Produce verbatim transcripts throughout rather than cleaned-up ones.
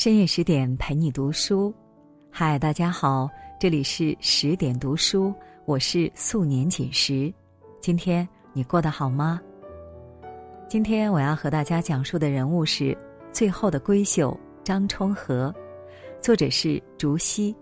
深夜十点陪你读书。嗨，大家好，这里是十点读书，我是素年锦时。今天你过得好吗？今天我要和大家讲述的人物是《最后的闺秀》张充和，作者是竹溪。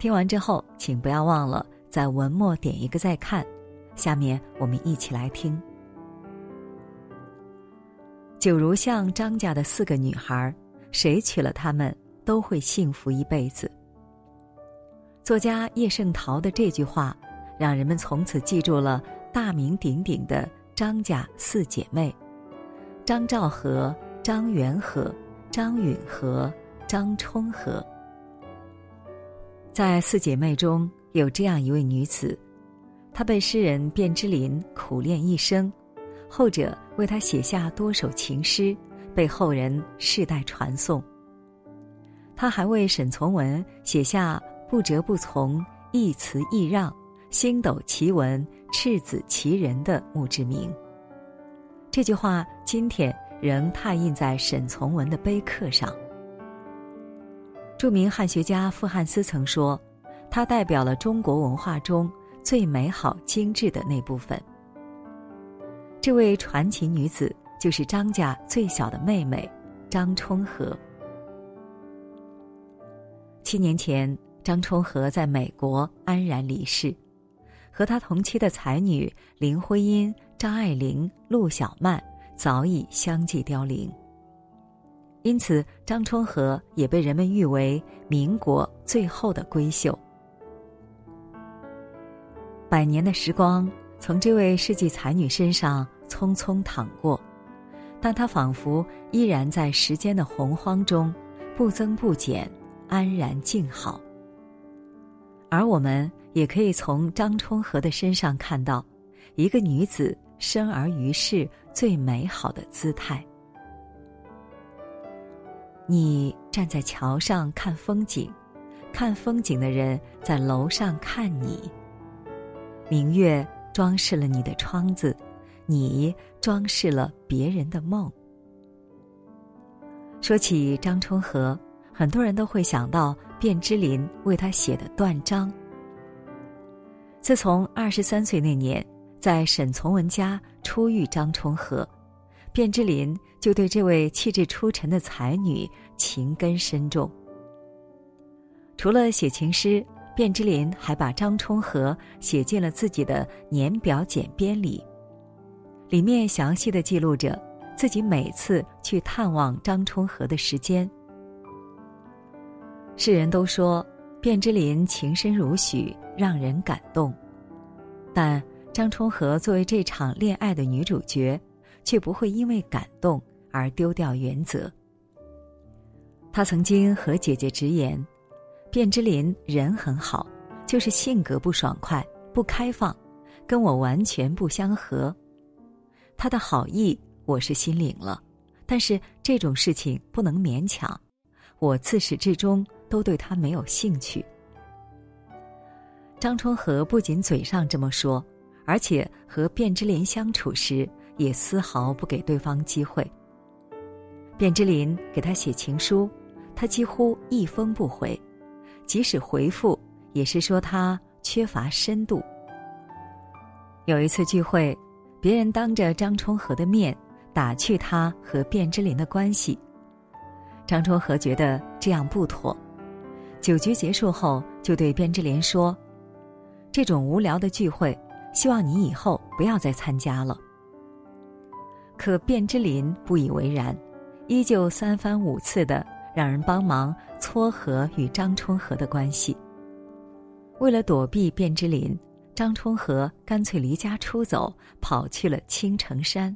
听完之后，请不要忘了在文末点一个再看。下面我们一起来听。九如巷张家的四个女孩，谁娶了她们都会幸福一辈子。作家叶圣陶的这句话让人们从此记住了大名鼎鼎的张家四姐妹：张兆和、张元和、张允和、张充和。在四姐妹中有这样一位女子，她被诗人卞之琳苦练一生，后者为她写下多首情诗，被后人世代传颂。她还为沈从文写下不折不从、一词一让、星斗奇文、赤子奇人的墓志铭。这句话今天仍拓印在沈从文的碑刻上。著名汉学家傅汉斯曾说，它代表了中国文化中最美好精致的那部分。这位传奇女子就是张家最小的妹妹张充和。七年前，张充和在美国安然离世，和她同期的才女林徽因、张爱玲、陆小曼早已相继凋零。因此，张充和也被人们誉为民国最后的闺秀。百年的时光从这位世纪才女身上匆匆淌过，但她仿佛依然在时间的洪荒中不增不减，安然静好。而我们也可以从张充和的身上看到一个女子生而于世最美好的姿态。你站在桥上看风景，看风景的人在楼上看你。明月装饰了你的窗子，你装饰了别人的梦。说起张充和，很多人都会想到卞之琳为他写的《断章》。自从二十三岁那年在沈从文家初遇张充和，卞之琳就对这位气质出尘的才女情根深重。除了写情诗，卞之琳还把张充和写进了自己的年表简编里，里面详细地记录着自己每次去探望张充和的时间。世人都说卞之琳情深如许，让人感动，但张充和作为这场恋爱的女主角，却不会因为感动而丢掉原则。她曾经和姐姐直言，卞之琳人很好，就是性格不爽快、不开放，跟我完全不相合。她的好意我是心领了，但是这种事情不能勉强，我自始至终都对她没有兴趣。张充和不仅嘴上这么说，而且和卞之琳相处时也丝毫不给对方机会。卞之琳给他写情书，他几乎一封不回，即使回复也是说他缺乏深度。有一次聚会，别人当着张充和的面打趣他和卞之琳的关系，张充和觉得这样不妥。酒局结束后就对卞之琳说，这种无聊的聚会希望你以后不要再参加了。可卞之琳不以为然，依旧三番五次的让人帮忙撮合与张充和的关系。为了躲避卞之琳，张充和干脆离家出走，跑去了青城山。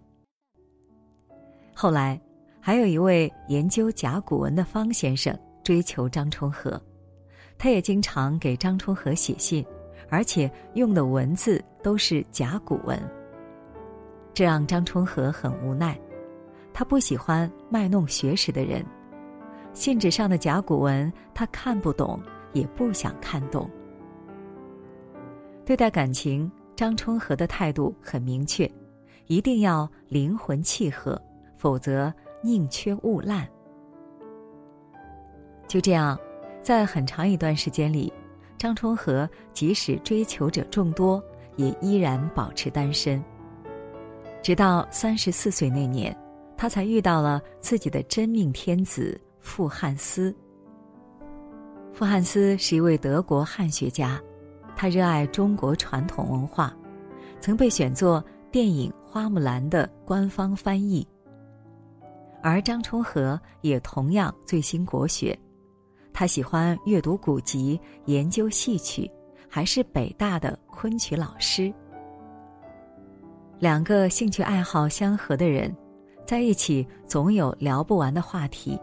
后来还有一位研究甲骨文的方先生追求张充和，他也经常给张充和写信，而且用的文字都是甲骨文。这让张充和很无奈，他不喜欢卖弄学识的人，信纸上的甲骨文他看不懂，也不想看懂。对待感情，张充和的态度很明确，一定要灵魂契合，否则宁缺毋滥。就这样，在很长一段时间里，张充和即使追求者众多，也依然保持单身。直到三十四岁那年，他才遇到了自己的真命天子傅汉斯。傅汉斯是一位德国汉学家，他热爱中国传统文化，曾被选作电影《花木兰》的官方翻译。而张充和也同样醉心国学，他喜欢阅读古籍，研究戏曲，还是北大的昆曲老师。两个兴趣爱好相合的人在一起，总有聊不完的话题，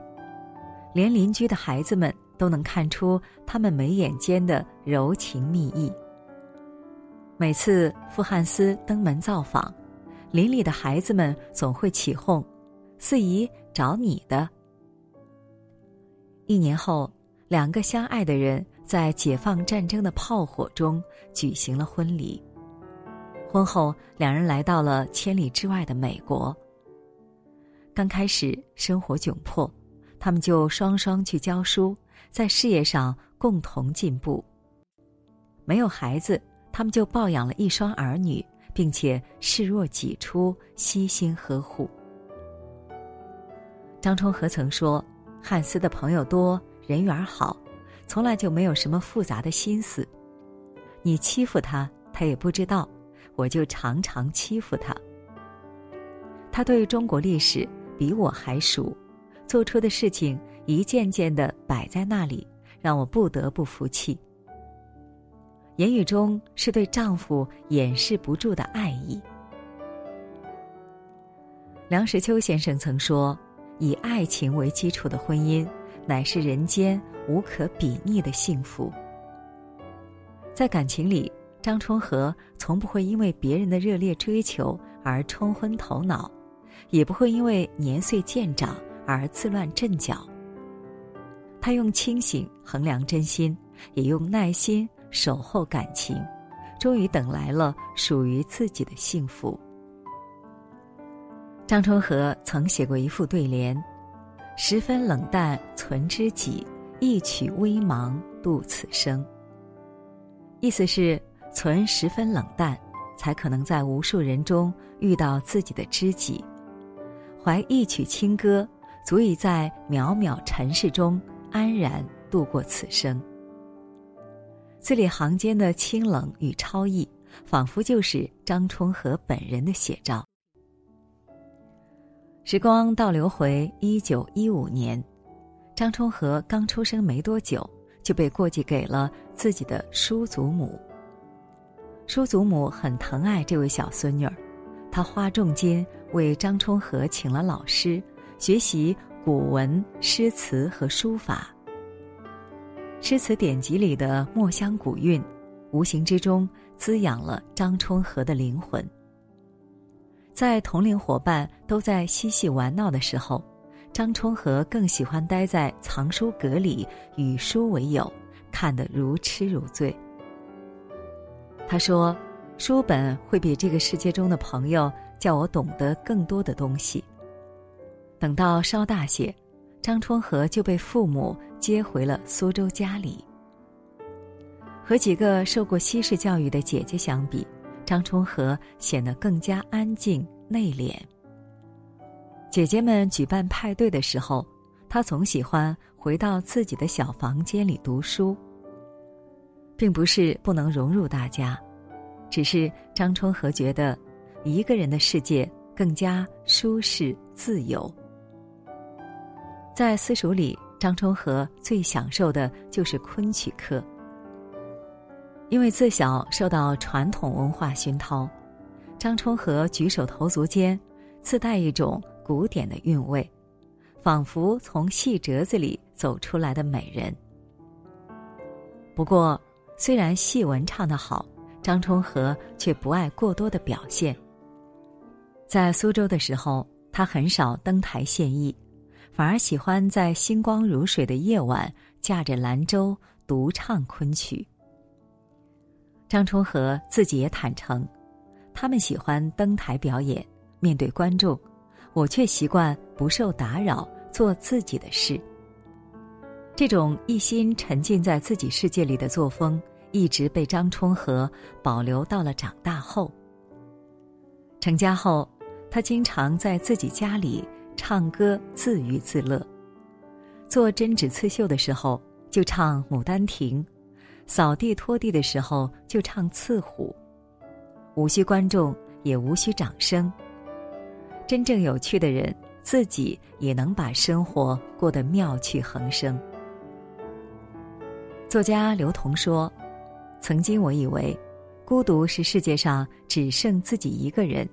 连邻居的孩子们都能看出他们眉眼间的柔情蜜意。每次傅汉斯登门造访，邻里的孩子们总会起哄，四姨找你的。一年后，两个相爱的人在解放战争的炮火中举行了婚礼。婚后，两人来到了千里之外的美国。刚开始生活窘迫，他们就双双去教书，在事业上共同进步。没有孩子，他们就抱养了一双儿女，并且视若己出，悉心呵护。张充和曾说，汉斯的朋友多，人缘好，从来就没有什么复杂的心思。你欺负他，他也不知道，我就常常欺负他。他对中国历史比我还熟，做出的事情一件件地摆在那里，让我不得不服气。言语中是对丈夫掩饰不住的爱意。梁实秋先生曾说，以爱情为基础的婚姻，乃是人间无可比拟的幸福。在感情里，张充和从不会因为别人的热烈追求而冲昏头脑，也不会因为年岁渐长而自乱阵脚。他用清醒衡量真心，也用耐心守候感情，终于等来了属于自己的幸福。张充和曾写过一副对联：十分冷淡存知己，一曲微茫度此生。意思是，存十分冷淡，才可能在无数人中遇到自己的知己；怀一曲清歌，足以在渺渺尘世中安然度过此生。字里行间的清冷与超逸，仿佛就是张充和本人的写照。时光倒流回一九一五年，张充和刚出生没多久，就被过继给了自己的叔祖母。叔祖母很疼爱这位小孙女儿，她花重金为张充和请了老师，学习古文、诗词和书法。诗词典籍里的墨香古韵，无形之中滋养了张充和的灵魂。在同龄伙伴都在嬉戏玩闹的时候，张充和更喜欢待在藏书阁里，与书为友，看得如痴如醉。他说，书本会比这个世界中的朋友叫我懂得更多的东西。等到稍大些，张充和就被父母接回了苏州家里。和几个受过西式教育的姐姐相比，张充和显得更加安静内敛。姐姐们举办派对的时候，她总喜欢回到自己的小房间里读书。并不是不能融入大家，只是张充和觉得一个人的世界更加舒适自由。在私塾里，张充和最享受的就是昆曲课。因为自小受到传统文化熏陶，张充和举手投足间自带一种古典的韵味，仿佛从戏折子里走出来的美人。不过，虽然戏文唱得好，张充和却不爱过多的表现。在苏州的时候，他很少登台献艺，反而喜欢在星光如水的夜晚，驾着兰舟独唱昆曲。张充和自己也坦诚，他们喜欢登台表演，面对观众，我却习惯不受打扰，做自己的事。这种一心沉浸在自己世界里的作风，一直被张充和保留到了长大后。成家后，他经常在自己家里唱歌自娱自乐，做针指刺绣的时候就唱《牡丹亭》，扫地拖地的时候就唱《刺虎》，无需观众，也无需掌声。真正有趣的人，自己也能把生活过得妙趣横生。作家刘同说，曾经我以为孤独是世界上只剩自己一个人，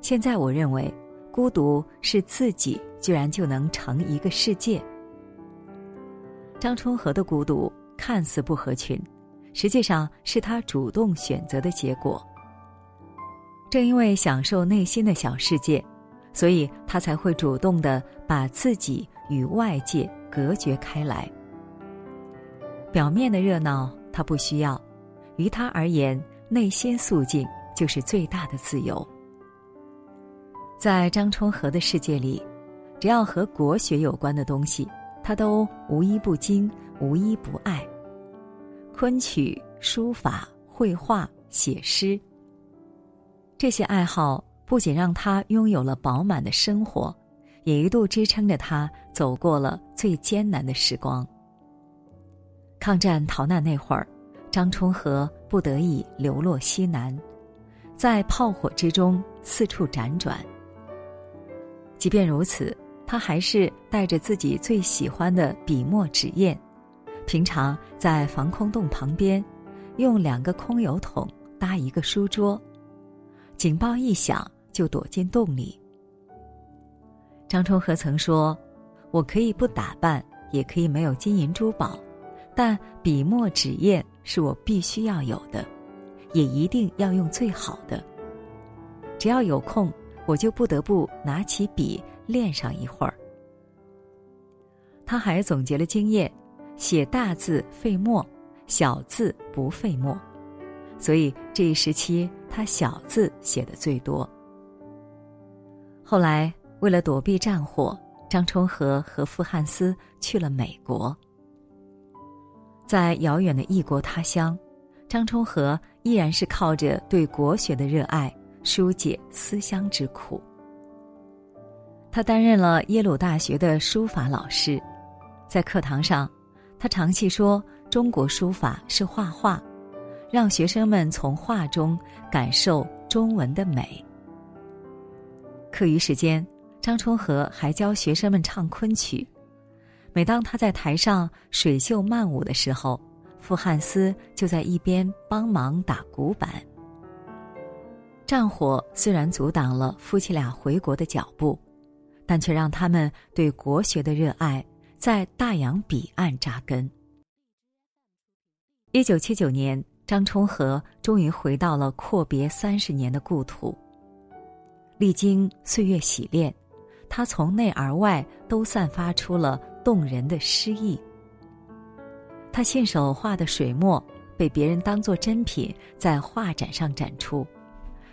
现在我认为孤独是自己居然就能成一个世界。张充和的孤独看似不合群，实际上是他主动选择的结果。正因为享受内心的小世界，所以他才会主动地把自己与外界隔绝开来。表面的热闹他不需要，于他而言，内心肃静就是最大的自由。在张充和的世界里，只要和国学有关的东西，他都无一不精，无一不爱。昆曲、书法、绘画、写诗，这些爱好不仅让他拥有了饱满的生活，也一度支撑着他走过了最艰难的时光。抗战逃难那会儿，张充和不得已流落西南，在炮火之中四处辗转。即便如此，他还是带着自己最喜欢的笔墨纸砚，平常在防空洞旁边用两个空油桶搭一个书桌，警报一响就躲进洞里。张充和曾说，我可以不打扮，也可以没有金银珠宝，但笔墨纸砚是我必须要有的，也一定要用最好的。只要有空，我就不得不拿起笔练上一会儿。他还总结了经验，写大字费墨，小字不费墨，所以这一时期他小字写的最多。后来为了躲避战火，张充和和傅汉斯去了美国。在遥远的异国他乡，张充和依然是靠着对国学的热爱疏解思乡之苦。他担任了耶鲁大学的书法老师，在课堂上他常细说中国书法是画画，让学生们从画中感受中文的美。课余时间，张充和还教学生们唱昆曲。每当他在台上水袖漫舞的时候，傅汉斯就在一边帮忙打鼓板。战火虽然阻挡了夫妻俩回国的脚步，但却让他们对国学的热爱在大洋彼岸扎根。一九七九年。张充和终于回到了阔别三十年的故土，历经岁月洗练，他从内而外都散发出了动人的诗意。他信手画的水墨被别人当作珍品在画展上展出，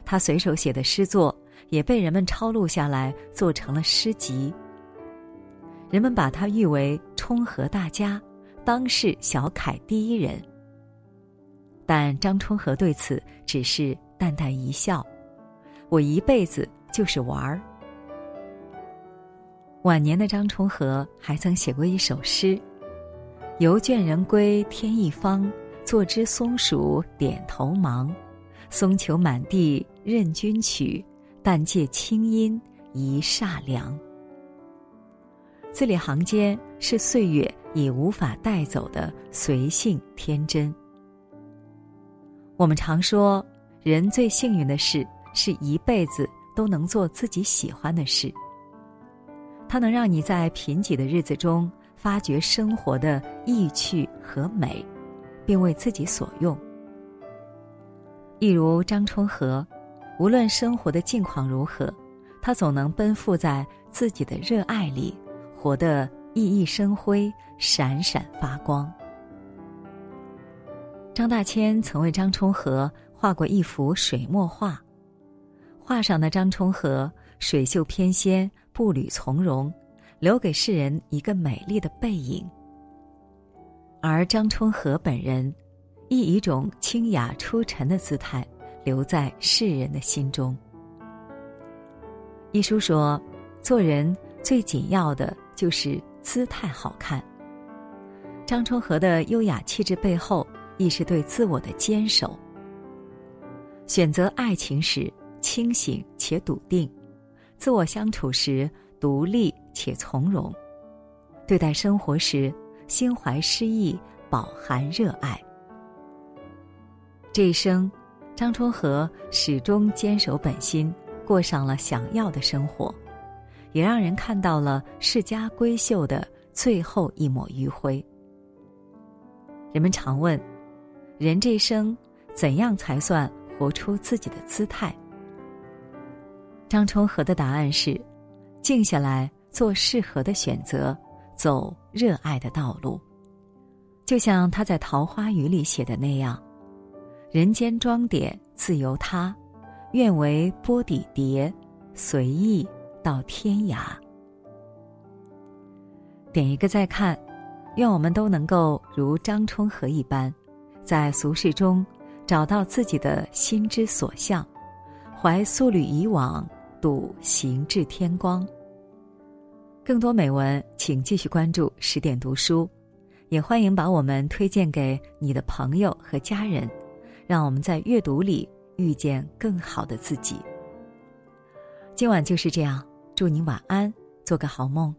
他随手写的诗作也被人们抄录下来做成了诗集。人们把他誉为充和大家，当世小楷第一人。但张充和对此只是淡淡一笑，我一辈子就是玩儿。晚年的张充和还曾写过一首诗，游倦人归天一方，坐知松鼠点头忙，松球满地任君取，但借清音一霎凉。字里行间是岁月也无法带走的随性天真。我们常说，人最幸运的事是一辈子都能做自己喜欢的事，它能让你在贫瘠的日子中发掘生活的意趣和美，并为自己所用。一如张充和，无论生活的境况如何，他总能奔赴在自己的热爱里，活得熠熠生辉，闪闪发光。张大千曾为张充和画过一幅水墨画，画上的张充和水袖翩跹，步履从容，留给世人一个美丽的背影。而张充和本人亦以一种清雅出尘的姿态留在世人的心中。一书说，做人最紧要的就是姿态好看。张充和的优雅气质背后，亦是对自我的坚守。选择爱情时清醒且笃定，自我相处时独立且从容，对待生活时心怀诗意，饱含热爱。这一生，张充和始终坚守本心，过上了想要的生活，也让人看到了世家闺秀的最后一抹余晖。人们常问，人这一生怎样才算活出自己的姿态？张充和的答案是，静下来做适合的选择，走热爱的道路。就像他在《桃花雨》里写的那样，人间装点自由他，愿为波底蝶，随意到天涯。点一个再看，愿我们都能够如张充和一般，在俗世中找到自己的心之所向，怀素履以往，睹行至天光。更多美文请继续关注十点读书，也欢迎把我们推荐给你的朋友和家人，让我们在阅读里遇见更好的自己。今晚就是这样，祝你晚安，做个好梦。